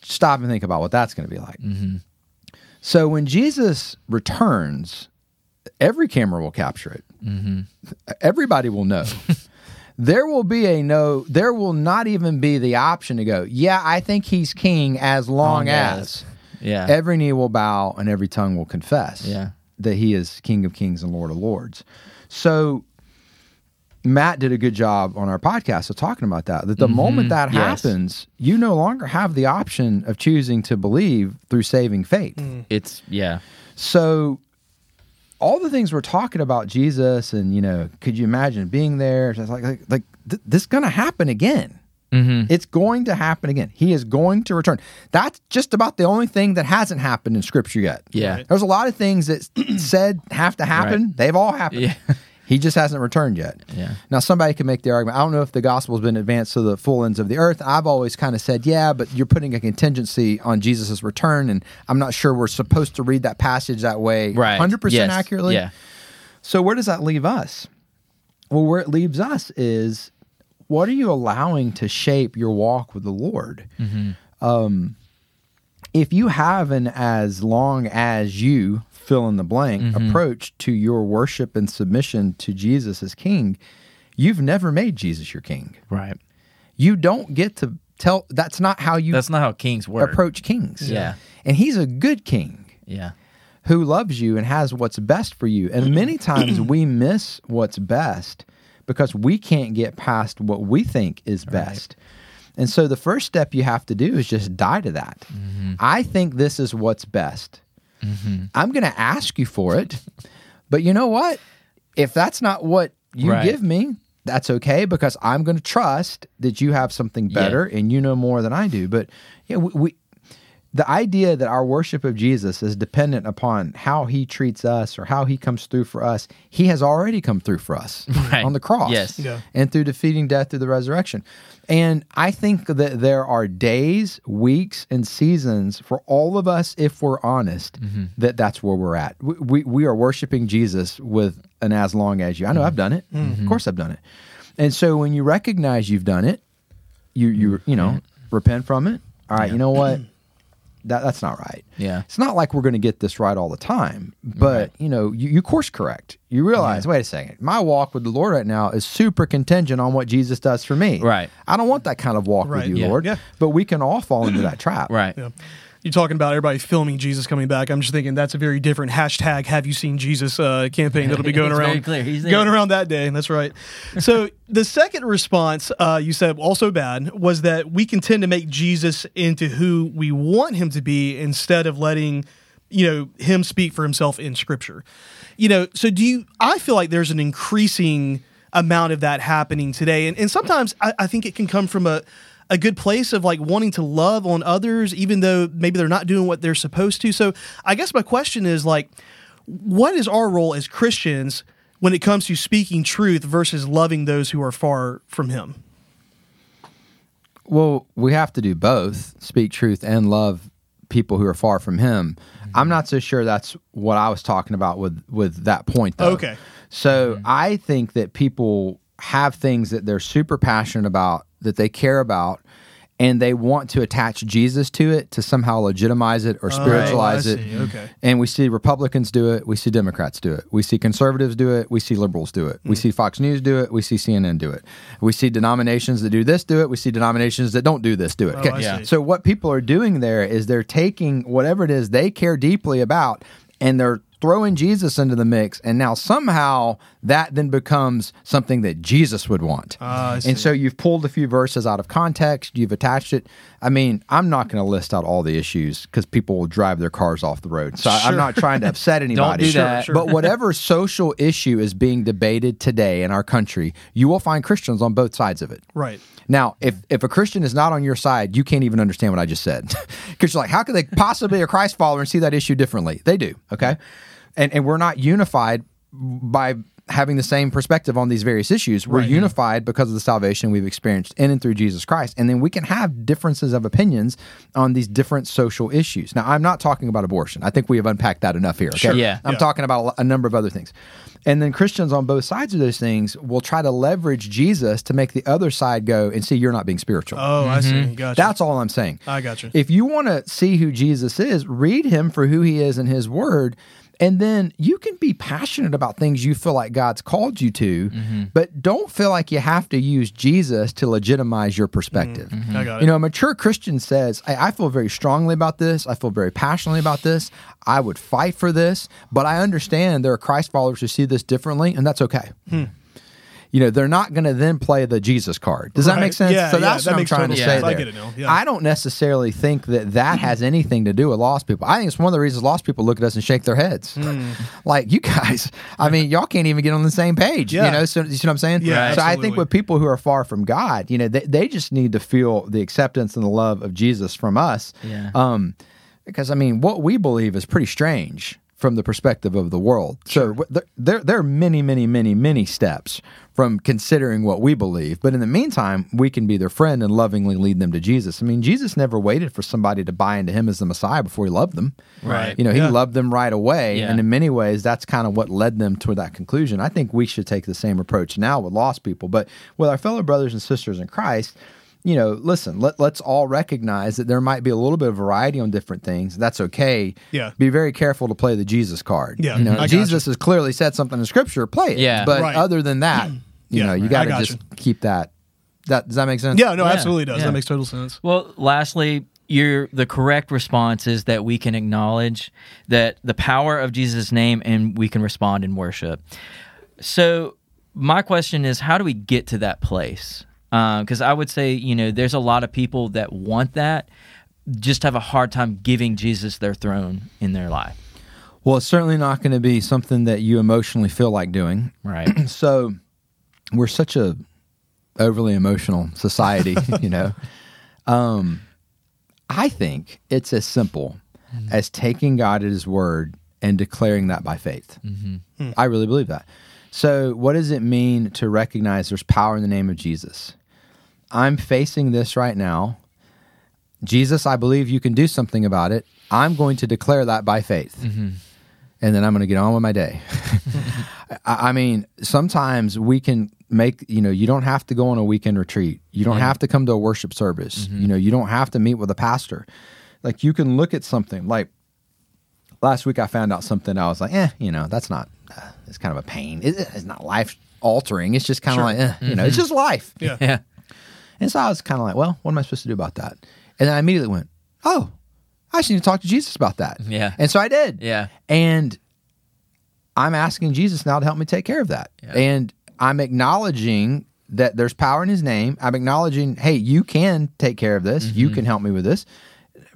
stop and think about what that's going to be like. Mm-hmm. So when Jesus returns, every camera will capture it. Mm-hmm. Everybody will know. There will be a no, there will not even be the option to go, yeah, I think he's king as long, long as. as. Yeah. Every knee will bow and every tongue will confess yeah. that he is King of Kings and Lord of Lords. So Matt did a good job on our podcast of talking about that, that the mm-hmm. moment that yes. happens, you no longer have the option of choosing to believe through saving faith. Mm. It's, yeah. So all the things we're talking about, Jesus, and, you know, could you imagine being there? It's like, like, like th- this is going to happen again. Mm-hmm. It's going to happen again. He is going to return. That's just about the only thing that hasn't happened in Scripture yet. Yeah. Right. There's a lot of things that said have to happen. Right. They've all happened. Yeah. He just hasn't returned yet. Yeah. Now, somebody can make the argument, I don't know if the gospel's been advanced to the full ends of the earth. I've always kind of said, yeah, but you're putting a contingency on Jesus' return, and I'm not sure we're supposed to read that passage that way right. one hundred percent yes. accurately. Yeah. So where does that leave us? Well, where it leaves us is, what are you allowing to shape your walk with the Lord? Mm-hmm. Um, if you have an as long as you fill in the blank mm-hmm. approach to your worship and submission to Jesus as king, you've never made Jesus your king. Right. You don't get to tell, that's not how you That's not how kings work. Approach kings. Yeah. And he's a good king. Yeah. Who loves you and has what's best for you. And many times we miss what's best because we can't get past what we think is best. Right. And so the first step you have to do is just die to that. Mm-hmm. I think this is what's best. Mm-hmm. I'm going to ask you for it, but you know what? If that's not what you right. give me, that's okay, because I'm going to trust that you have something better yeah. and you know more than I do. But yeah, we, we, the idea that our worship of Jesus is dependent upon how he treats us or how he comes through for us, he has already come through for us right. on the cross yes. yeah. and through defeating death through the resurrection. And I think that there are days, weeks, and seasons for all of us, if we're honest, mm-hmm. that that's where we're at. We, we we are worshiping Jesus with an as long as you. I know mm-hmm. I've done it. Mm-hmm. Of course I've done it. And so when you recognize you've done it, you you you know, yeah. repent from it. All right, yeah. you know what? That that's not right. Yeah. It's not like we're going to get this right all the time, but right. you know, you, you course correct. You realize, yeah. wait a second, my walk with the Lord right now is super contingent on what Jesus does for me. Right. I don't want that kind of walk right. with you, yeah. Lord. Yeah. But we can all fall into that trap. Right. Yeah. You're talking about everybody filming Jesus coming back. I'm just thinking that's a very different hashtag Have You Seen Jesus uh, campaign that'll be going around very clear. He's going around that day. That's right. So the second response uh, you said also bad was that we can tend to make Jesus into who we want him to be instead of letting you know him speak for himself in Scripture. You know, so do you? I feel like there's an increasing amount of that happening today, and and sometimes I, I think it can come from a. a good place of like wanting to love on others, even though maybe they're not doing what they're supposed to. So I guess my question is like, what is our role as Christians when it comes to speaking truth versus loving those who are far from him? Well, we have to do both, speak truth and love people who are far from him. Mm-hmm. I'm not so sure that's what I was talking about with, with that point though. Okay. So mm-hmm. I think that people have things that they're super passionate about that they care about, and they want to attach Jesus to it to somehow legitimize it or spiritualize oh, I see. it. Okay. And we see Republicans do it. We see Democrats do it. We see conservatives do it. We see liberals do it. Mm. We see Fox News do it. We see C N N do it. We see denominations that do this do it. We see denominations that don't do this do it. Oh, okay. Yeah. So what people are doing there is they're taking whatever it is they care deeply about, and they're throwing Jesus into the mix, and now somehow that then becomes something that Jesus would want. Uh, and so you've pulled a few verses out of context, you've attached it. I mean, I'm not going to list out all the issues because people will drive their cars off the road. So sure. I'm not trying to upset anybody. Don't do that. Sure, sure. But whatever social issue is being debated today in our country, you will find Christians on both sides of it. Right. Now, if, if a Christian is not on your side, you can't even understand what I just said. Because you're like, how could they possibly a Christ follower and see that issue differently? They do, okay? And and we're not unified by having the same perspective on these various issues. We're right, unified yeah. because of the salvation we've experienced in and through Jesus Christ. And then we can have differences of opinions on these different social issues. Now, I'm not talking about abortion. I think we have unpacked that enough here. Okay? Sure. Yeah. I'm yeah. talking about a number of other things. And then Christians on both sides of those things will try to leverage Jesus to make the other side go and see you're not being spiritual. Oh, mm-hmm. I see. Gotcha. That's all I'm saying. I gotcha. If you want to see who Jesus is, read him for who he is in his word. And then you can be passionate about things you feel like God's called you to, mm-hmm. but don't feel like you have to use Jesus to legitimize your perspective. Mm-hmm. I got it. You know, a mature Christian says, I, I feel very strongly about this. I feel very passionately about this. I would fight for this, but I understand there are Christ followers who see this differently, and that's okay. Hmm. You know, they're not going to then play the Jesus card. Does right. that make sense? Yeah, so that's yeah, what that I'm trying to sense. say I, there. Yeah. I don't necessarily think that that has anything to do with lost people. I think it's one of the reasons lost people look at us and shake their heads. Mm. Like, you guys, I mean, y'all can't even get on the same page. Yeah. You know, so, you see what I'm saying? Yeah, so absolutely. I think with people who are far from God, you know, they, they just need to feel the acceptance and the love of Jesus from us. Yeah. Um, because, I mean, what we believe is pretty strange from the perspective of the world. Sure. So there, there are many, many, many, many steps from considering what we believe. But in the meantime, we can be their friend and lovingly lead them to Jesus. I mean, Jesus never waited for somebody to buy into him as the Messiah before he loved them. Right. You know, he yeah. loved them right away. Yeah. And in many ways, that's kind of what led them to that conclusion. I think we should take the same approach now with lost people. But with our fellow brothers and sisters in Christ, you know, listen, let, let's all recognize that there might be a little bit of variety on different things. That's okay. Yeah. Be very careful to play the Jesus card. Yeah. You know, I Jesus gotcha. has clearly said something in Scripture, play it. Yeah. But right. other than that, you yeah, know, right. you got to gotcha. just keep that. that. Does that make sense? Yeah, no, yeah. absolutely does. Yeah. That makes total sense. Well, lastly, you're, the correct response is that we can acknowledge that the power of Jesus' name and we can respond in worship. So my question is, how do we get to that place? Because uh, I would say, you know, there's a lot of people that want that, just have a hard time giving Jesus their throne in their life. Well, it's certainly not going to be something that you emotionally feel like doing. Right. So we're such a overly emotional society, you know. Um, I think it's as simple mm-hmm. as taking God at his word and declaring that by faith. Mm-hmm. I really believe that. So what does it mean to recognize there's power in the name of Jesus? I'm facing this right now. Jesus, I believe you can do something about it. I'm going to declare that by faith. Mm-hmm. And then I'm going to get on with my day. I mean, sometimes we can make, you know, you don't have to go on a weekend retreat. You don't mm-hmm. have to come to a worship service. Mm-hmm. You know, you don't have to meet with a pastor. Like, you can look at something. Like, last week I found out something. I was like, eh, you know, that's not, uh, it's kind of a pain. It, it's not life altering. It's just kind of sure. like, eh, mm-hmm. you know, it's just life. Yeah. yeah. And so I was kind of like, well, what am I supposed to do about that? And then I immediately went, oh, I just need to talk to Jesus about that. Yeah. And so I did. Yeah. And I'm asking Jesus now to help me take care of that. Yeah. And I'm acknowledging that there's power in his name. I'm acknowledging, hey, you can take care of this. Mm-hmm. You can help me with this,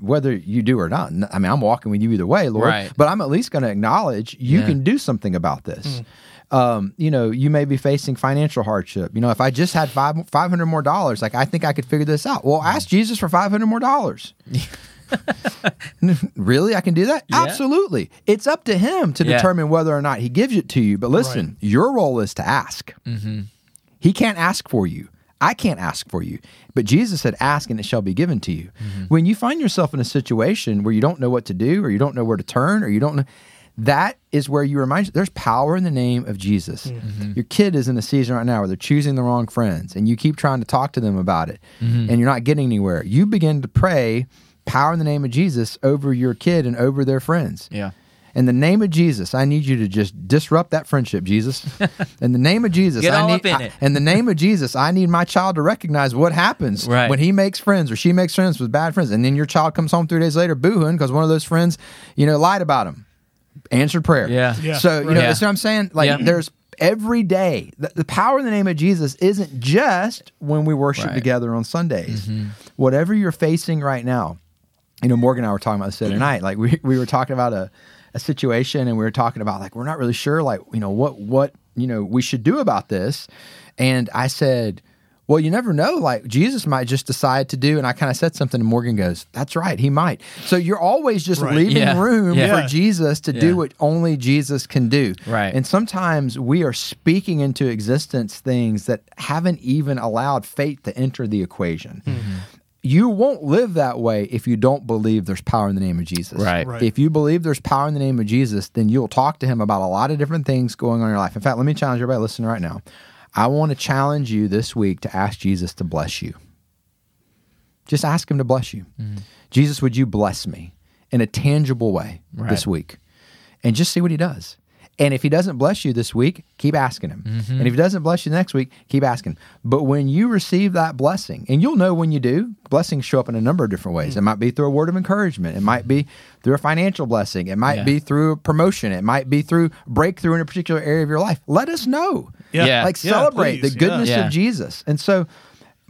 whether you do or not. I mean, I'm walking with you either way, Lord, right. but I'm at least going to acknowledge you yeah. can do something about this. Mm. Um, you know, you may be facing financial hardship. You know, if I just had five, five hundred more dollars, like, I think I could figure this out. Well, ask Jesus for five hundred more dollars. Really? I can do that? Yeah. Absolutely. It's up to him to yeah. determine whether or not he gives it to you. But listen, right. your role is to ask. Mm-hmm. He can't ask for you. I can't ask for you. But Jesus said, ask and it shall be given to you. Mm-hmm. When you find yourself in a situation where you don't know what to do, or you don't know where to turn, or you don't know, that is where you remind you, there's power in the name of Jesus. Mm-hmm. Your kid is in a season right now where they're choosing the wrong friends, and you keep trying to talk to them about it, mm-hmm. and you're not getting anywhere. You begin to pray power in the name of Jesus over your kid and over their friends. Yeah. In the name of Jesus, I need you to just disrupt that friendship, Jesus. In the name of Jesus, Get I all need, up in, I, it. in the name of Jesus, I need my child to recognize what happens right. when he makes friends or she makes friends with bad friends. And then your child comes home three days later boohooing because one of those friends, you know, lied about him. Answered prayer. Yeah. yeah. So, you know, yeah. that's what I'm saying. Like, yeah. there's every day. The, the power in the name of Jesus isn't just when we worship right. together on Sundays. Mm-hmm. Whatever you're facing right now, you know, Morgan and I were talking about this the other night. Like, we, we were talking about a a situation, and we were talking about, like, we're not really sure, like, you know, what, what, you know, we should do about this. And I said, well, you never know. Like, Jesus might just decide to do, and I kind of said something, and Morgan goes, that's right, he might. So you're always just right. leaving yeah. room yeah. for Jesus to yeah. do what only Jesus can do. Right. And sometimes we are speaking into existence things that haven't even allowed faith to enter the equation. Mm-hmm. You won't live that way if you don't believe there's power in the name of Jesus. Right. right. If you believe there's power in the name of Jesus, then you'll talk to him about a lot of different things going on in your life. In fact, let me challenge everybody listening right now. I want to challenge you this week to ask Jesus to bless you. Just ask him to bless you. Mm. Jesus, would you bless me in a tangible way right. this week? And just see what he does. And if he doesn't bless you this week, keep asking him. Mm-hmm. And if he doesn't bless you next week, keep asking. But when you receive that blessing, and you'll know when you do, blessings show up in a number of different ways. Mm. It might be through a word of encouragement. It might be through a financial blessing. It might yeah. be through a promotion. It might be through breakthrough in a particular area of your life. Let us know. Yeah. yeah. Like celebrate yeah, please. the goodness yeah. of Jesus. And so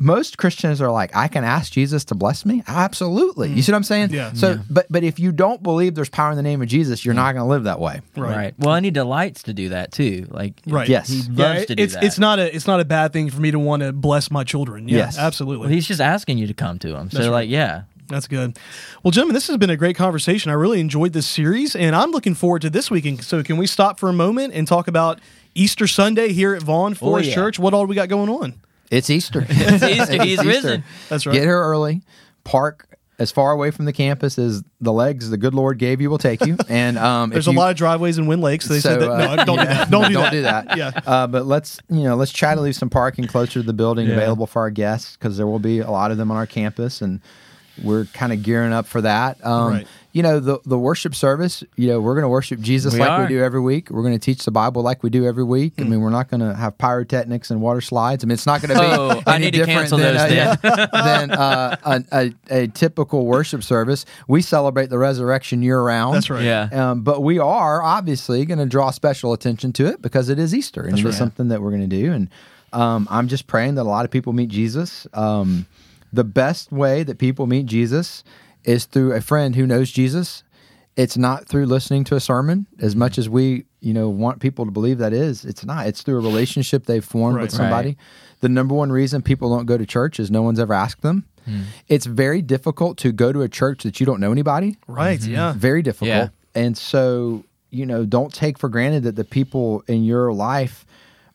most Christians are like, I can ask Jesus to bless me? Absolutely. Mm. You see what I'm saying? Yeah. So, yeah. but but if you don't believe there's power in the name of Jesus, you're yeah. not going to live that way. Right. right. Well, and he delights to do that too. Like, right. yes, he loves yeah, it, to do it's, that. It's not a it's not a bad thing for me to want to bless my children. Yeah, yes, absolutely. Well, he's just asking you to come to him. So, right. like, yeah. That's good. Well, gentlemen, this has been a great conversation. I really enjoyed this series, and I'm looking forward to this weekend. So can we stop for a moment and talk about Easter Sunday here at Vaughn Forest oh, yeah. Church? What all we got going on? It's Easter. It's Easter. He's risen. That's right. Get here early. Park as far away from the campus as the legs the good Lord gave you will take you. And um, there's a you, lot of driveways in Wind Lake, so they so, said that. Uh, no, don't yeah, do that. Don't do don't that. Do that. yeah. Uh, but let's you know let's try to leave some parking closer to the building yeah. available for our guests, because there will be a lot of them on our campus, and we're kind of gearing up for that. Um, right. You know, the, the worship service, you know, we're going to worship Jesus we like are. we do every week. We're going to teach the Bible like we do every week. Mm. I mean, we're not going to have pyrotechnics and water slides. I mean, it's not going to be oh, any I need different to than, those, uh, than uh, a, a, a typical worship service. We celebrate the resurrection year-round. That's right. Yeah. Um, but we are obviously going to draw special attention to it because it is Easter. And That's it's right. something that we're going to do. And um, I'm just praying that a lot of people meet Jesus. Um The best way that people meet Jesus is through a friend who knows Jesus. It's not through listening to a sermon, as much as we, you know, want people to believe that is. It's not. It's through a relationship they've formed right, with somebody. Right. The number one reason people don't go to church is no one's ever asked them. Mm. It's very difficult to go to a church that you don't know anybody. Right, mm-hmm. yeah. Very difficult. Yeah. And so, you know, don't take for granted that the people in your life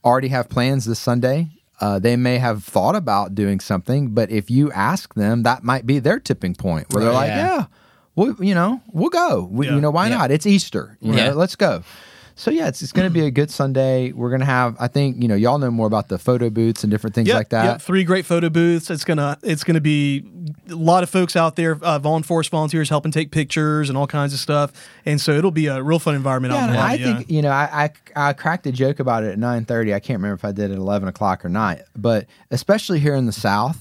already have plans this Sunday. Uh, they may have thought about doing something, but if you ask them, that might be their tipping point where they're yeah. like, yeah, we'll, you know, we'll go. We, yeah. You know, why yeah. not? It's Easter. You yeah. know, let's go. So, yeah, it's, it's going to be a good Sunday. We're going to have, I think, you know, y'all know more about the photo booths and different things yep, like that. Yep, three great photo booths. It's going to it's gonna be a lot of folks out there, uh, Vaughn Forest volunteers helping take pictures and all kinds of stuff. And so it'll be a real fun environment. Yeah, out there. I yeah. think, you know, I, I I cracked a joke about it at nine thirty. I can't remember if I did it at eleven o'clock or not. But especially here in the South,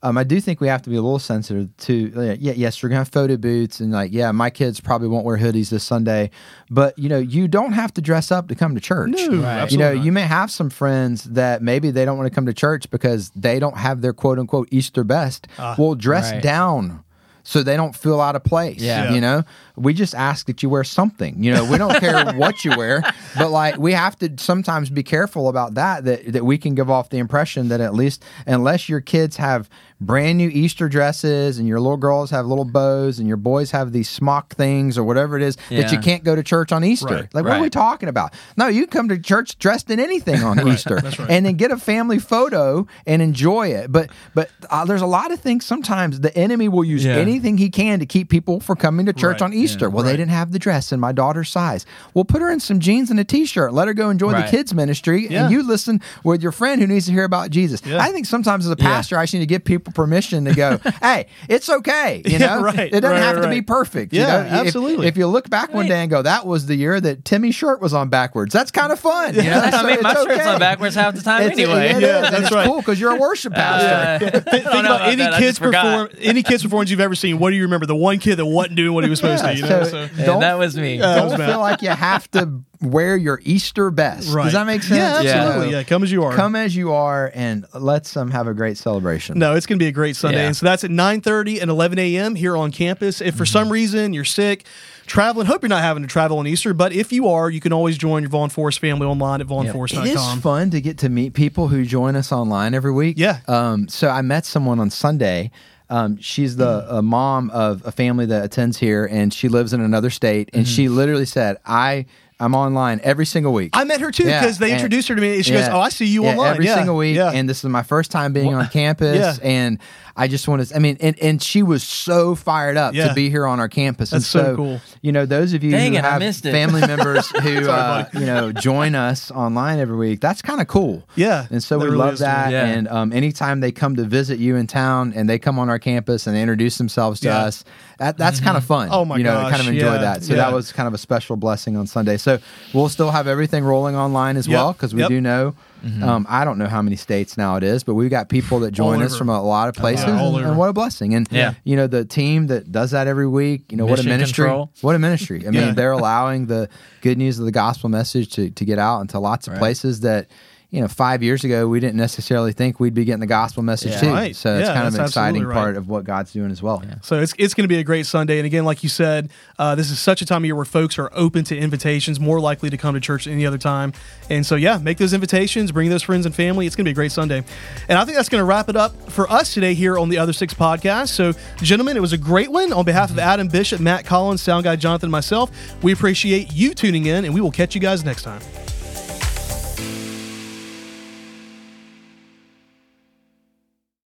Um, I do think we have to be a little sensitive to, uh, yeah, yes, you're going to have photo booths and like, yeah, my kids probably won't wear hoodies this Sunday, but you know, you don't have to dress up to come to church. No, right. You know, not. You may have some friends that maybe they don't want to come to church because they don't have their quote unquote Easter best. Uh, well, dress right. down so they don't feel out of place. Yeah. Yeah. You know, we just ask that you wear something, you know, we don't care what you wear, but like we have to sometimes be careful about that, that, that we can give off the impression that at least unless your kids have brand new Easter dresses and your little girls have little bows and your boys have these smock things or whatever it is yeah. that you can't go to church on Easter. Right. Like right. what are we talking about? No, you come to church dressed in anything on right. Easter right. and then get a family photo and enjoy it. But, but uh, there's a lot of things sometimes the enemy will use yeah. any Anything he can to keep people from coming to church right. on Easter. Yeah, well, right. they didn't have the dress in my daughter's size. Well, put her in some jeans and a t-shirt. Let her go enjoy right. the kids' ministry, yeah. and you listen with your friend who needs to hear about Jesus. Yeah. I think sometimes as a pastor, yeah. I just need to give people permission to go, hey, it's okay. You know, yeah, right. it doesn't right, have right. to be perfect. Yeah, you know? Absolutely. If, if you look back right. one day and go, that was the year that Timmy's shirt was on backwards. That's kind of fun. Yeah. You know? I mean, so my okay. shirt's on backwards half the time it's, anyway. It yeah, is. That's it's right. cool because you're a worship pastor. Uh, Think about any kids perform, any kids performance you've ever seen. What do you remember? The one kid that wasn't doing what he was supposed yeah, to you know, so, so. Don't, that was me. Uh, don't feel like you have to wear your Easter best. Right. Does that make sense? Yeah, absolutely. Yeah. yeah, come as you are. Come as you are, and let's um, have a great celebration. No, it's going to be a great Sunday. Yeah. And so that's at nine thirty and eleven a.m. here on campus. If for mm-hmm. some reason you're sick, traveling, hope you're not having to travel on Easter, but if you are, you can always join your Vaughn Forest family online at vaughn forest dot com. Yep. It is fun to get to meet people who join us online every week. Yeah. Um, so I met someone on Sunday. Um, she's the mm-hmm. a mom of a family that attends here, and she lives in another state, and mm-hmm. she literally said, I... I'm online every single week. I met her too because yeah, they introduced her to me. And she yeah, goes, "Oh, I see you yeah, online every yeah, single week." Yeah. And this is my first time being on campus, yeah. and I just want to. I mean, and, and she was so fired up yeah. to be here on our campus. That's and so, so cool. You know, those of you Dang who it, have family members who Sorry, uh, you know join us online every week, that's kind of cool. Yeah, and so we really love that. Yeah. And um, anytime they come to visit you in town, and they come on our campus and they introduce themselves to yeah. us, that that's mm-hmm. kind of fun. Oh my you know, gosh, kind of enjoy yeah, that. So yeah. that was kind of a special blessing on Sunday. So So we'll still have everything rolling online as yep. well, because we yep. do know, mm-hmm. um, I don't know how many states now it is, but we've got people that join us from a lot of places, uh, and, and what a blessing. And, yeah. you know, the team that does that every week, you know, Mission what a ministry. Control. What a ministry. I mean, yeah. they're allowing the good news of the gospel message to, to get out into lots of right. places that, you know, five years ago, we didn't necessarily think we'd be getting the gospel message yeah. too. Right. So it's yeah, kind of an exciting right. part of what God's doing as well. Yeah. So it's it's going to be a great Sunday. And again, like you said, uh, this is such a time of year where folks are open to invitations, more likely to come to church than any other time. And so, yeah, make those invitations, bring those friends and family. It's going to be a great Sunday. And I think that's going to wrap it up for us today here on the Other Six Podcast. So, gentlemen, it was a great one. On behalf of Adam Bishop, Matt Collins, Sound Guy Jonathan, and myself, we appreciate you tuning in, and we will catch you guys next time.